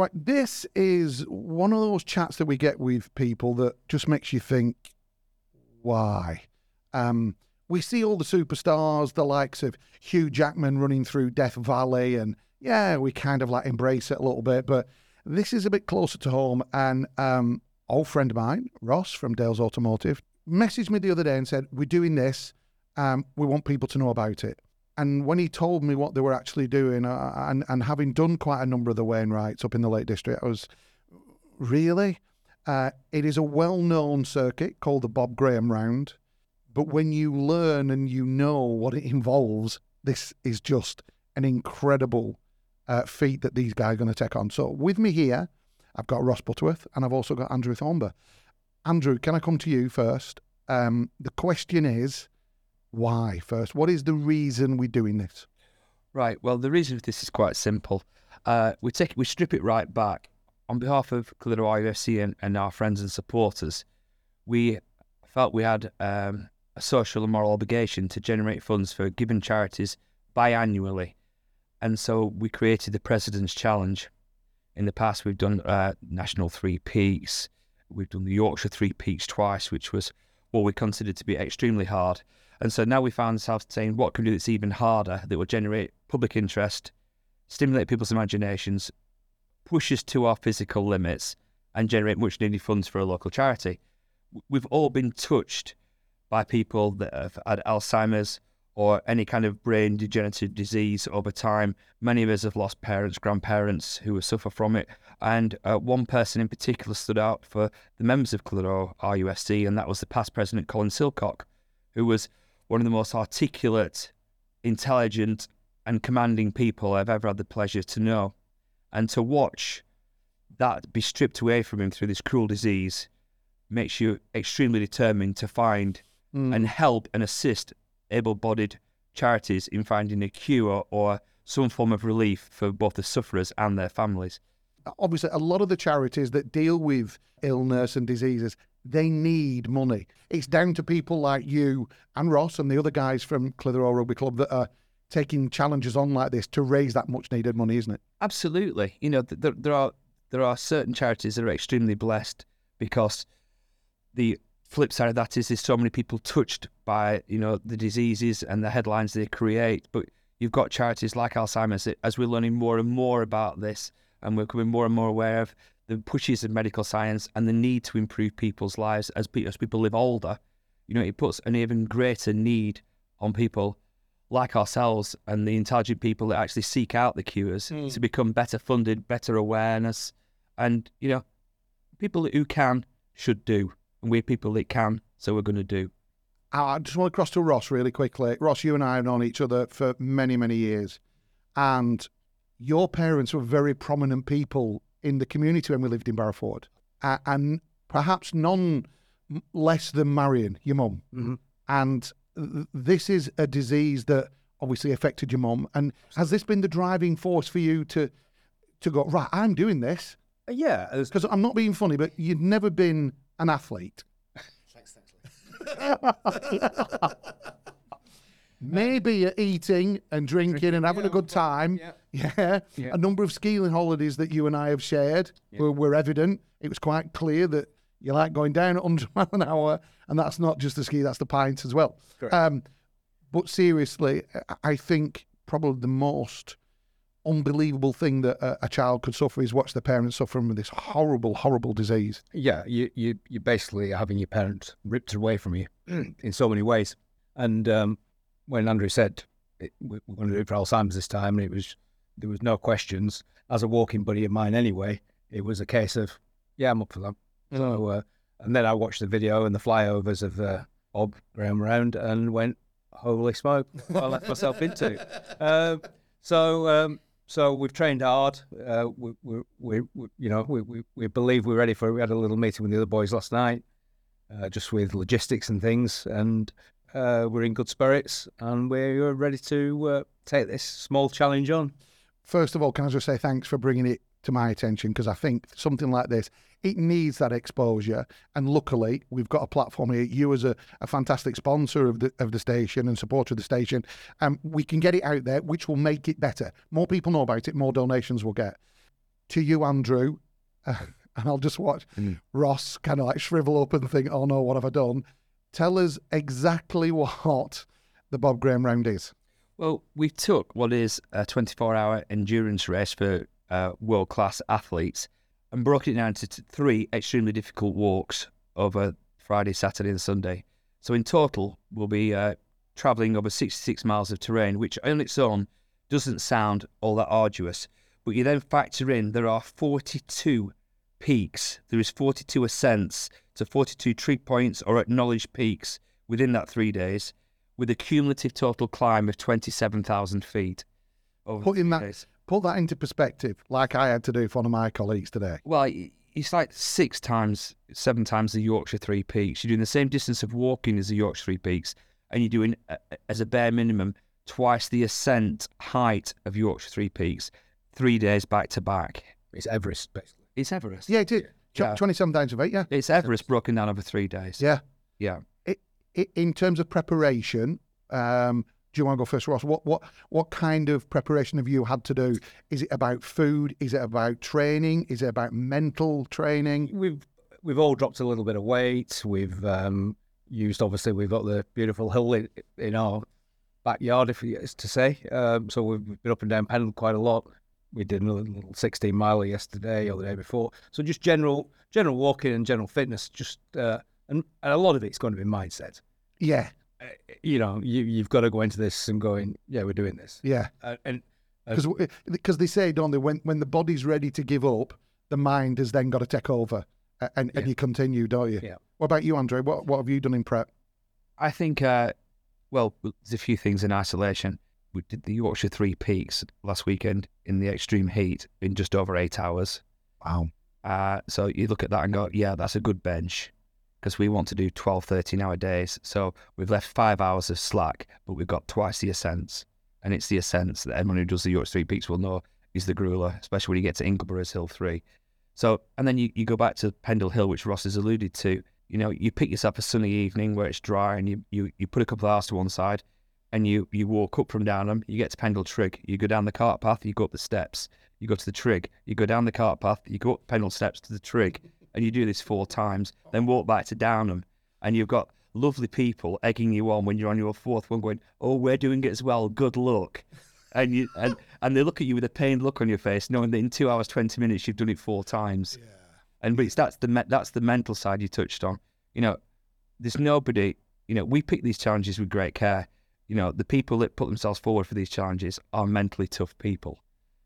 Right, this is one of those chats that we get with people that just makes you think, why? We see all the superstars, the likes of Hugh Jackman running through Death Valley, and yeah, we kind of like embrace it a little bit, but this is a bit closer to home. And old friend of mine, Ross from Dales Automotive, messaged me the other day and said, we're doing this, we want people to know about it. And when he told me what they were actually doing, and having done quite a number of the Wainwrights up in the Lake District, I was, really? It is a well-known circuit called the Bob Graham Round. But when you learn and you know what it involves, this is just an incredible feat that these guys are going to take on. So with me here, I've got Ross Butterworth and I've also got Andrew Thornber. Andrew, can I come to you first? The question is, why first? What is the reason we're doing this? Right, well, the reason for this is quite simple. We strip it right back. On behalf of Clitheroe IUFC and our friends and supporters, we felt we had a social and moral obligation to generate funds for given charities biannually. And so we created the President's Challenge. In the past, we've done National Three Peaks. We've done the Yorkshire Three Peaks twice, which was what we considered to be extremely hard. And so now we found ourselves saying, what can we do that's even harder, that will generate public interest, stimulate people's imaginations, push us to our physical limits, and generate much needed funds for a local charity? We've all been touched by people that have had Alzheimer's or any kind of brain degenerative disease over time. Many of us have lost parents, grandparents who suffer from it. And one person in particular stood out for the members of Clitheroe RUSC, and that was the past president, Colin Silcock, who was one of the most articulate, intelligent and commanding people I've ever had the pleasure to know. And to watch that be stripped away from him through this cruel disease makes you extremely determined to find and help and assist able-bodied charities in finding a cure or some form of relief for both the sufferers and their families. Obviously, a lot of the charities that deal with illness and diseases, they need money. It's down to people like you and Ross and the other guys from Clitheroe Rugby Club that are taking challenges on like this to raise that much-needed money, isn't it? Absolutely. You know, there are certain charities that are extremely blessed because the flip side of that is there's so many people touched by, you know, the diseases and the headlines they create. But you've got charities like Alzheimer's, as we're learning more and more about this, and we're becoming more and more aware of the pushes of medical science and the need to improve people's lives as people live older. You know, it puts an even greater need on people like ourselves and the intelligent people that actually seek out the cures to become better funded, better awareness. And, you know, people who can should do. And we're people that can, so we're going to do. I just want to cross to Ross really quickly. Ross, you and I have known each other for many, many years. And your parents were very prominent people in the community when we lived in Barrowford. And perhaps none less than Marion, your mum. Mm-hmm. And this is a disease that obviously affected your mum. And has this been the driving force for you to go, right, I'm doing this? Yeah. Because I'm not being funny, but you'd never been an athlete. Thanks. Maybe you're eating and drinking and having a good time. Yeah. A number of skiing holidays that you and I have shared were evident. It was quite clear that you like going down at 100 miles an hour, and that's not just the ski, that's the pints as well. Correct. But seriously, I think probably the most unbelievable thing that a child could suffer is watch their parents suffer from this horrible, horrible disease. Yeah, you're basically having your parents ripped away from you in so many ways. And when Andrew said, we're going to do it for Alzheimer's this time, and there was no questions. As a walking buddy of mine anyway, it was a case of, yeah, I'm up for that. So, and then I watched the video and the flyovers of Bob Graham Round and went, holy smoke, what I left myself into. So we've trained hard. We believe we're ready for it. We had a little meeting with the other boys last night, just with logistics and things, and we're in good spirits, and we're ready to take this small challenge on. First of all, can I just say thanks for bringing it to my attention, because I think something like this, it needs that exposure, and luckily we've got a platform here. You as a fantastic sponsor of the station and supporter of the station, we can get it out there, which will make it better. More people know about it, more donations we'll get. to you, Andrew, and I'll just watch Ross kind of like shrivel up and think, oh no, what have I done? Tell us exactly what the Bob Graham Round is. Well, we took what is a 24-hour endurance race for world-class athletes and broke it down into three extremely difficult walks over Friday, Saturday and Sunday. So in total, we'll be travelling over 66 miles of terrain, which on its own doesn't sound all that arduous. But you then factor in there are 42 peaks. There is 42 ascents to 42 trig points or acknowledged peaks within that 3 days, with a cumulative total climb of 27,000 feet. Put that into perspective, like I had to do for one of my colleagues today. Well, it's like 7 times the Yorkshire Three Peaks. You're doing the same distance of walking as the Yorkshire Three Peaks, and you're doing, as a bare minimum, twice the ascent height of Yorkshire Three Peaks, 3 days back to back. It's Everest, basically. It's Everest. Yeah, it is. Yeah. 27 times of 8, yeah. It's Everest broken down over 3 days. Yeah. Yeah. In terms of preparation, do you want to go first, Ross? What kind of preparation have you had to do? Is it about food? Is it about training? Is it about mental training? We've all dropped a little bit of weight. We've used, obviously, we've got the beautiful hill in our backyard, if it's to say. So we've been up and down Pendle quite a lot. We did a little 16-miler yesterday or the day before. So just general walking and general fitness. Just and a lot of it's going to be mindset. Yeah. You know, you've got to go into this and going, yeah, we're doing this. Yeah. Because they say, don't they, when the body's ready to give up, the mind has then got to take over and you continue, don't you? Yeah. What about you, Andrew? What have you done in prep? I think, well, there's a few things in isolation. We did the Yorkshire Three Peaks last weekend in the extreme heat in just over 8 hours. Wow. So you look at that and go, yeah, that's a good bench, because we want to do 12, 13-hour days. So we've left 5 hours of slack, but we've got twice the ascents. And it's the ascents that anyone who does the Yorkshire Three Peaks will know is the grueler, especially when you get to Ingleburgh's Hill 3. So, and then you go back to Pendle Hill, which Ross has alluded to. You know, you pick yourself a sunny evening where it's dry and you put a couple of hours to one side and you walk up from Downham, you get to Pendle Trig, you go down the cart path, you go up the steps, you go to the Trig, you go down the cart path, you go up Pendle steps to the Trig, and you do this 4 times, then walk back to Downham, and you've got lovely people egging you on when you're on your 4th one going, oh, we're doing it as well, good luck. And and they look at you with a pained look on your face, knowing that in 2 hours, 20 minutes, you've done it 4 times. Yeah. And but that's the mental side you touched on. You know, there's nobody, you know, we pick these challenges with great care. You know, the people that put themselves forward for these challenges are mentally tough people,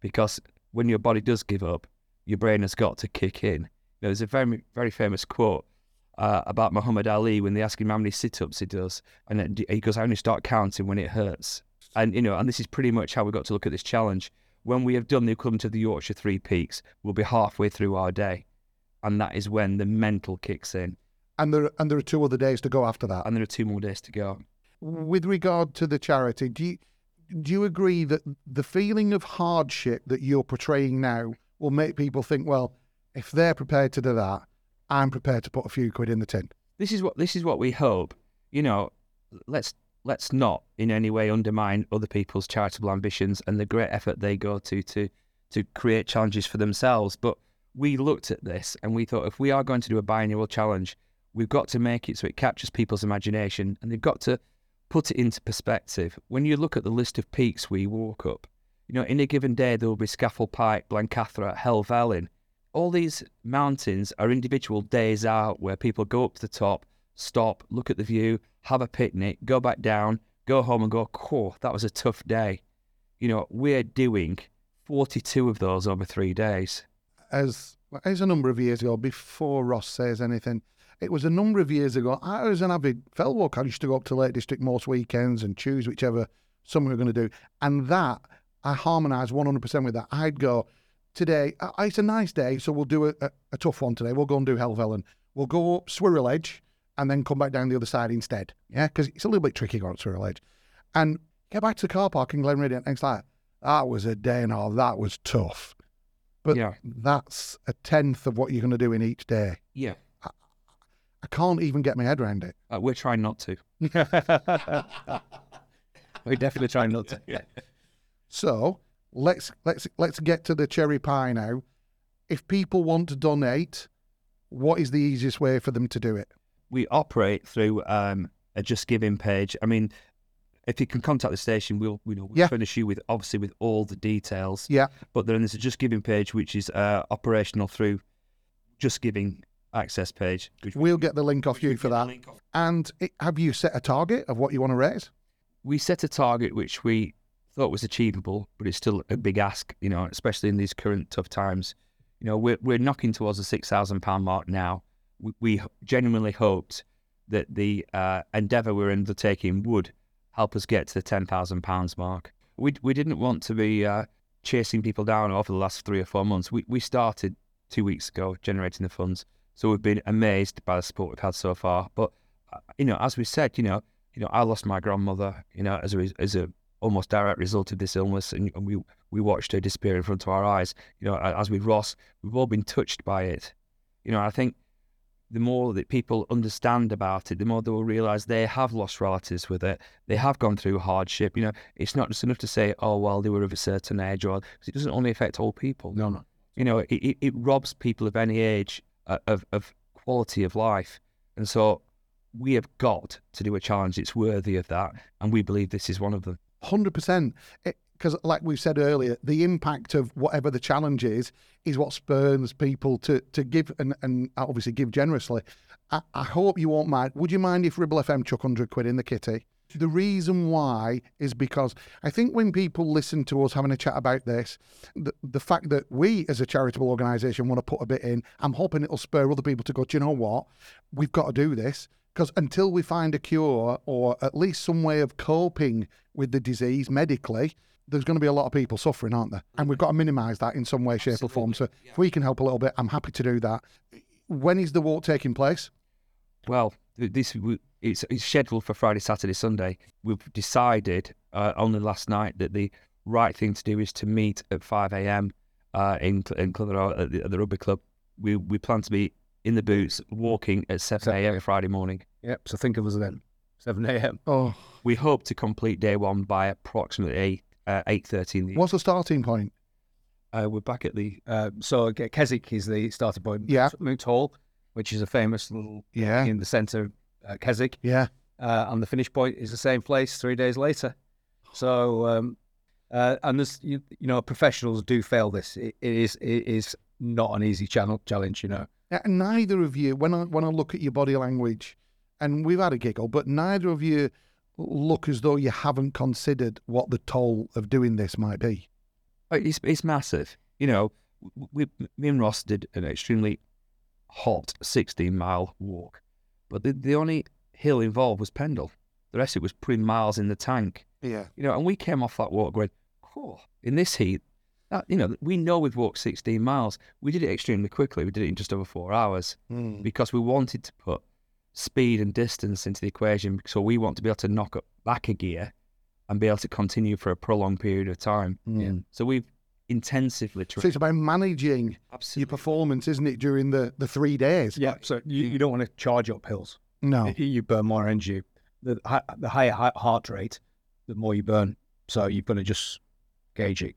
because when your body does give up, your brain has got to kick in. There's a very, very famous quote about Muhammad Ali when they ask him how many sit-ups he does, and he goes, "I only start counting when it hurts." And you know, and this is pretty much how we got to look at this challenge. When we have done the equivalent of the Yorkshire Three Peaks, we'll be halfway through our day, and that is when the mental kicks in. And there are 2 other days to go after that. And there are 2 more days to go. With regard to the charity, do you agree that the feeling of hardship that you're portraying now will make people think, well, if they're prepared to do that, I'm prepared to put a few quid in the tin? This is what we hope. You know, let's not in any way undermine other people's charitable ambitions and the great effort they go to create challenges for themselves. But we looked at this and we thought, if we are going to do a biannual challenge, we've got to make it so it captures people's imagination, and they've got to put it into perspective. When you look at the list of peaks we walk up, you know, in a given day there will be Scafell Pike, Blencathra, Helvellyn. All these mountains are individual days out where people go up to the top, stop, look at the view, have a picnic, go back down, go home and go, "Cool, that was a tough day." You know, we're doing 42 of those over 3 days. As a number of years ago, before Ross says anything, it was a number of years ago, I was an avid fell walker. I used to go up to Lake District most weekends and choose whichever summer we were going to do. And that, I harmonised 100% with that. I'd go, today, it's a nice day, so we'll do a tough one today. We'll go and do Helvellyn. We'll go up Swirl Edge and then come back down the other side instead. Yeah, because it's a little bit tricky going up Swirl Edge. And get back to the car park in Glenridding and it's like, that was a day and all, that was tough. But yeah, that's a 10th of what you're going to do in each day. Yeah. I can't even get my head around it. We're trying not to. We're definitely trying not to. Yeah. So... Let's get to the cherry pie now. if people want to donate, what is the easiest way for them to do it? We operate through a Just Giving page. I mean, if you can contact the station, we'll furnish you with, obviously, with all the details. Yeah. But then there's a Just Giving page, which is operational through Just Giving access page. We'll get the link off you for that. And have you set a target of what you want to raise? We set a target which we thought was achievable, but it's still a big ask, you know, especially in these current tough times. You know, we're knocking towards the £6,000 mark now. We genuinely hoped that the endeavour we're undertaking would help us get to the £10,000 mark. We didn't want to be chasing people down over the last 3 or 4 months. We started 2 weeks ago generating the funds, so we've been amazed by the support we've had so far. But you know, as we said, you know, I lost my grandmother, you know, as a almost direct result of this illness, and we watched her disappear in front of our eyes. You know, as with Ross, we've all been touched by it. You know, I think the more that people understand about it, the more they will realise they have lost relatives with it. They have gone through hardship. You know, it's not just enough to say, oh, well, they were of a certain age, or because it doesn't only affect all people. No. You know, it robs people of any age of quality of life. And so we have got to do a challenge that's worthy of that. And we believe this is one of them. 100%. Because like we said earlier, the impact of whatever the challenge is what spurns people to give and obviously give generously. I hope you won't mind. Would you mind if Ribble FM chuck 100 quid in the kitty? The reason why is because I think when people listen to us having a chat about this, the fact that we as a charitable organisation want to put a bit in, I'm hoping it'll spur other people to go, do you know what? We've got to do this. Because until we find a cure or at least some way of coping with the disease medically, there's going to be a lot of people suffering, aren't there? And we've got to minimise that in some way, shape or form. So if we can help a little bit, I'm happy to do that. When is the walk taking place? Well, it's scheduled for Friday, Saturday, Sunday. We've decided only last night that the right thing to do is to meet at 5 a.m. in Clitheroe at the rugby club. We plan to be in the boots walking at 7 a.m. Friday morning. Yep, so think of us then. 7 a.m. Oh. We hope to complete day one by approximately 8:30 in the evening. What's the starting point? We're back at the... So Keswick is the starting point. Yeah. Moot Hall, which is a famous little... Yeah. In the centre of Keswick. Yeah. And the finish point is the same place 3 days later. So, and this, you know, professionals do fail this. It is not an easy challenge, you know. Neither of you, when I look at your body language, and we've had a giggle, but neither of you look as though you haven't considered what the toll of doing this might be. It's massive. You know, me and Ross did an extremely hot 16-mile walk, but the only hill involved was Pendle. The rest of it was pretty miles in the tank. Yeah. You know, and we came off that walk going, cool, in this heat, you know, we know we've walked 16 miles. We did it extremely quickly. We did it in just over 4 hours because we wanted to put speed and distance into the equation. So we want to be able to knock back a gear and be able to continue for a prolonged period of time. Mm. Yeah. So we've intensively trained. So it's about managing your performance, isn't it, during the 3 days? Yeah, so you don't want to charge up hills. No. You burn more energy. The higher heart rate, the more you burn. So you've got to just gauge it.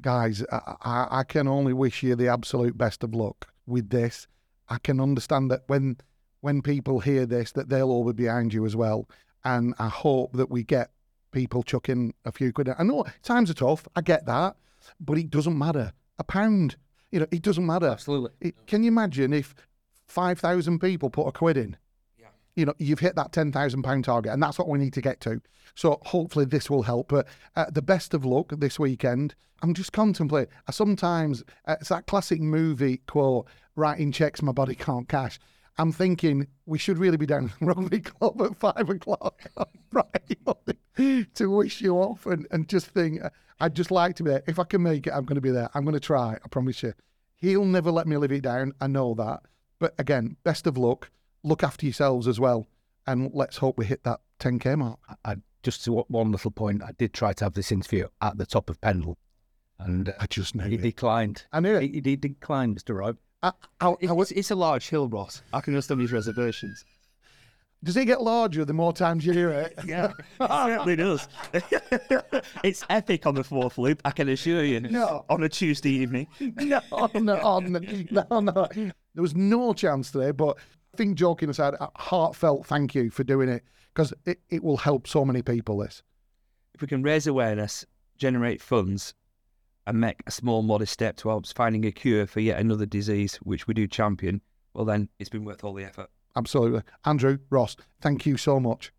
Guys, I can only wish you the absolute best of luck with this. I can understand that when people hear this, that they'll all be behind you as well. And I hope that we get people chucking a few quid. I know times are tough. I get that. But it doesn't matter. £1, you know, it doesn't matter. Absolutely. Can you imagine if 5,000 people put a quid in? Yeah. You know, you've hit that £10,000 target, and that's what we need to get to. So hopefully this will help. But the best of luck this weekend. I'm just contemplating. I sometimes, it's that classic movie quote, writing checks my body can't cash. I'm thinking we should really be down at the rugby club at 5 o'clock on Friday morning to wish you off and just think, I'd just like to be there. If I can make it, I'm going to be there. I'm going to try, I promise you. He'll never let me live it down. I know that. But again, best of luck. Look after yourselves as well. And let's hope we hit that 10k mark. Just to one little point, I did try to have this interview at the top of Pendle. And I just knew he declined. I knew it. He declined, Mr. Rowe. It's a large hill, Ross. I can understand his reservations. Does it get larger the more times you hear it? Yeah, it certainly does. It's epic on the fourth loop, I can assure you. No. On a Tuesday evening. No. There was no chance today, but I think, joking aside, a heartfelt thank you for doing it, because it will help so many people, this. If we can raise awareness, generate funds, and make a small, modest step towards finding a cure for yet another disease, which we do champion, well then, it's been worth all the effort. Absolutely. Andrew, Ross, thank you so much.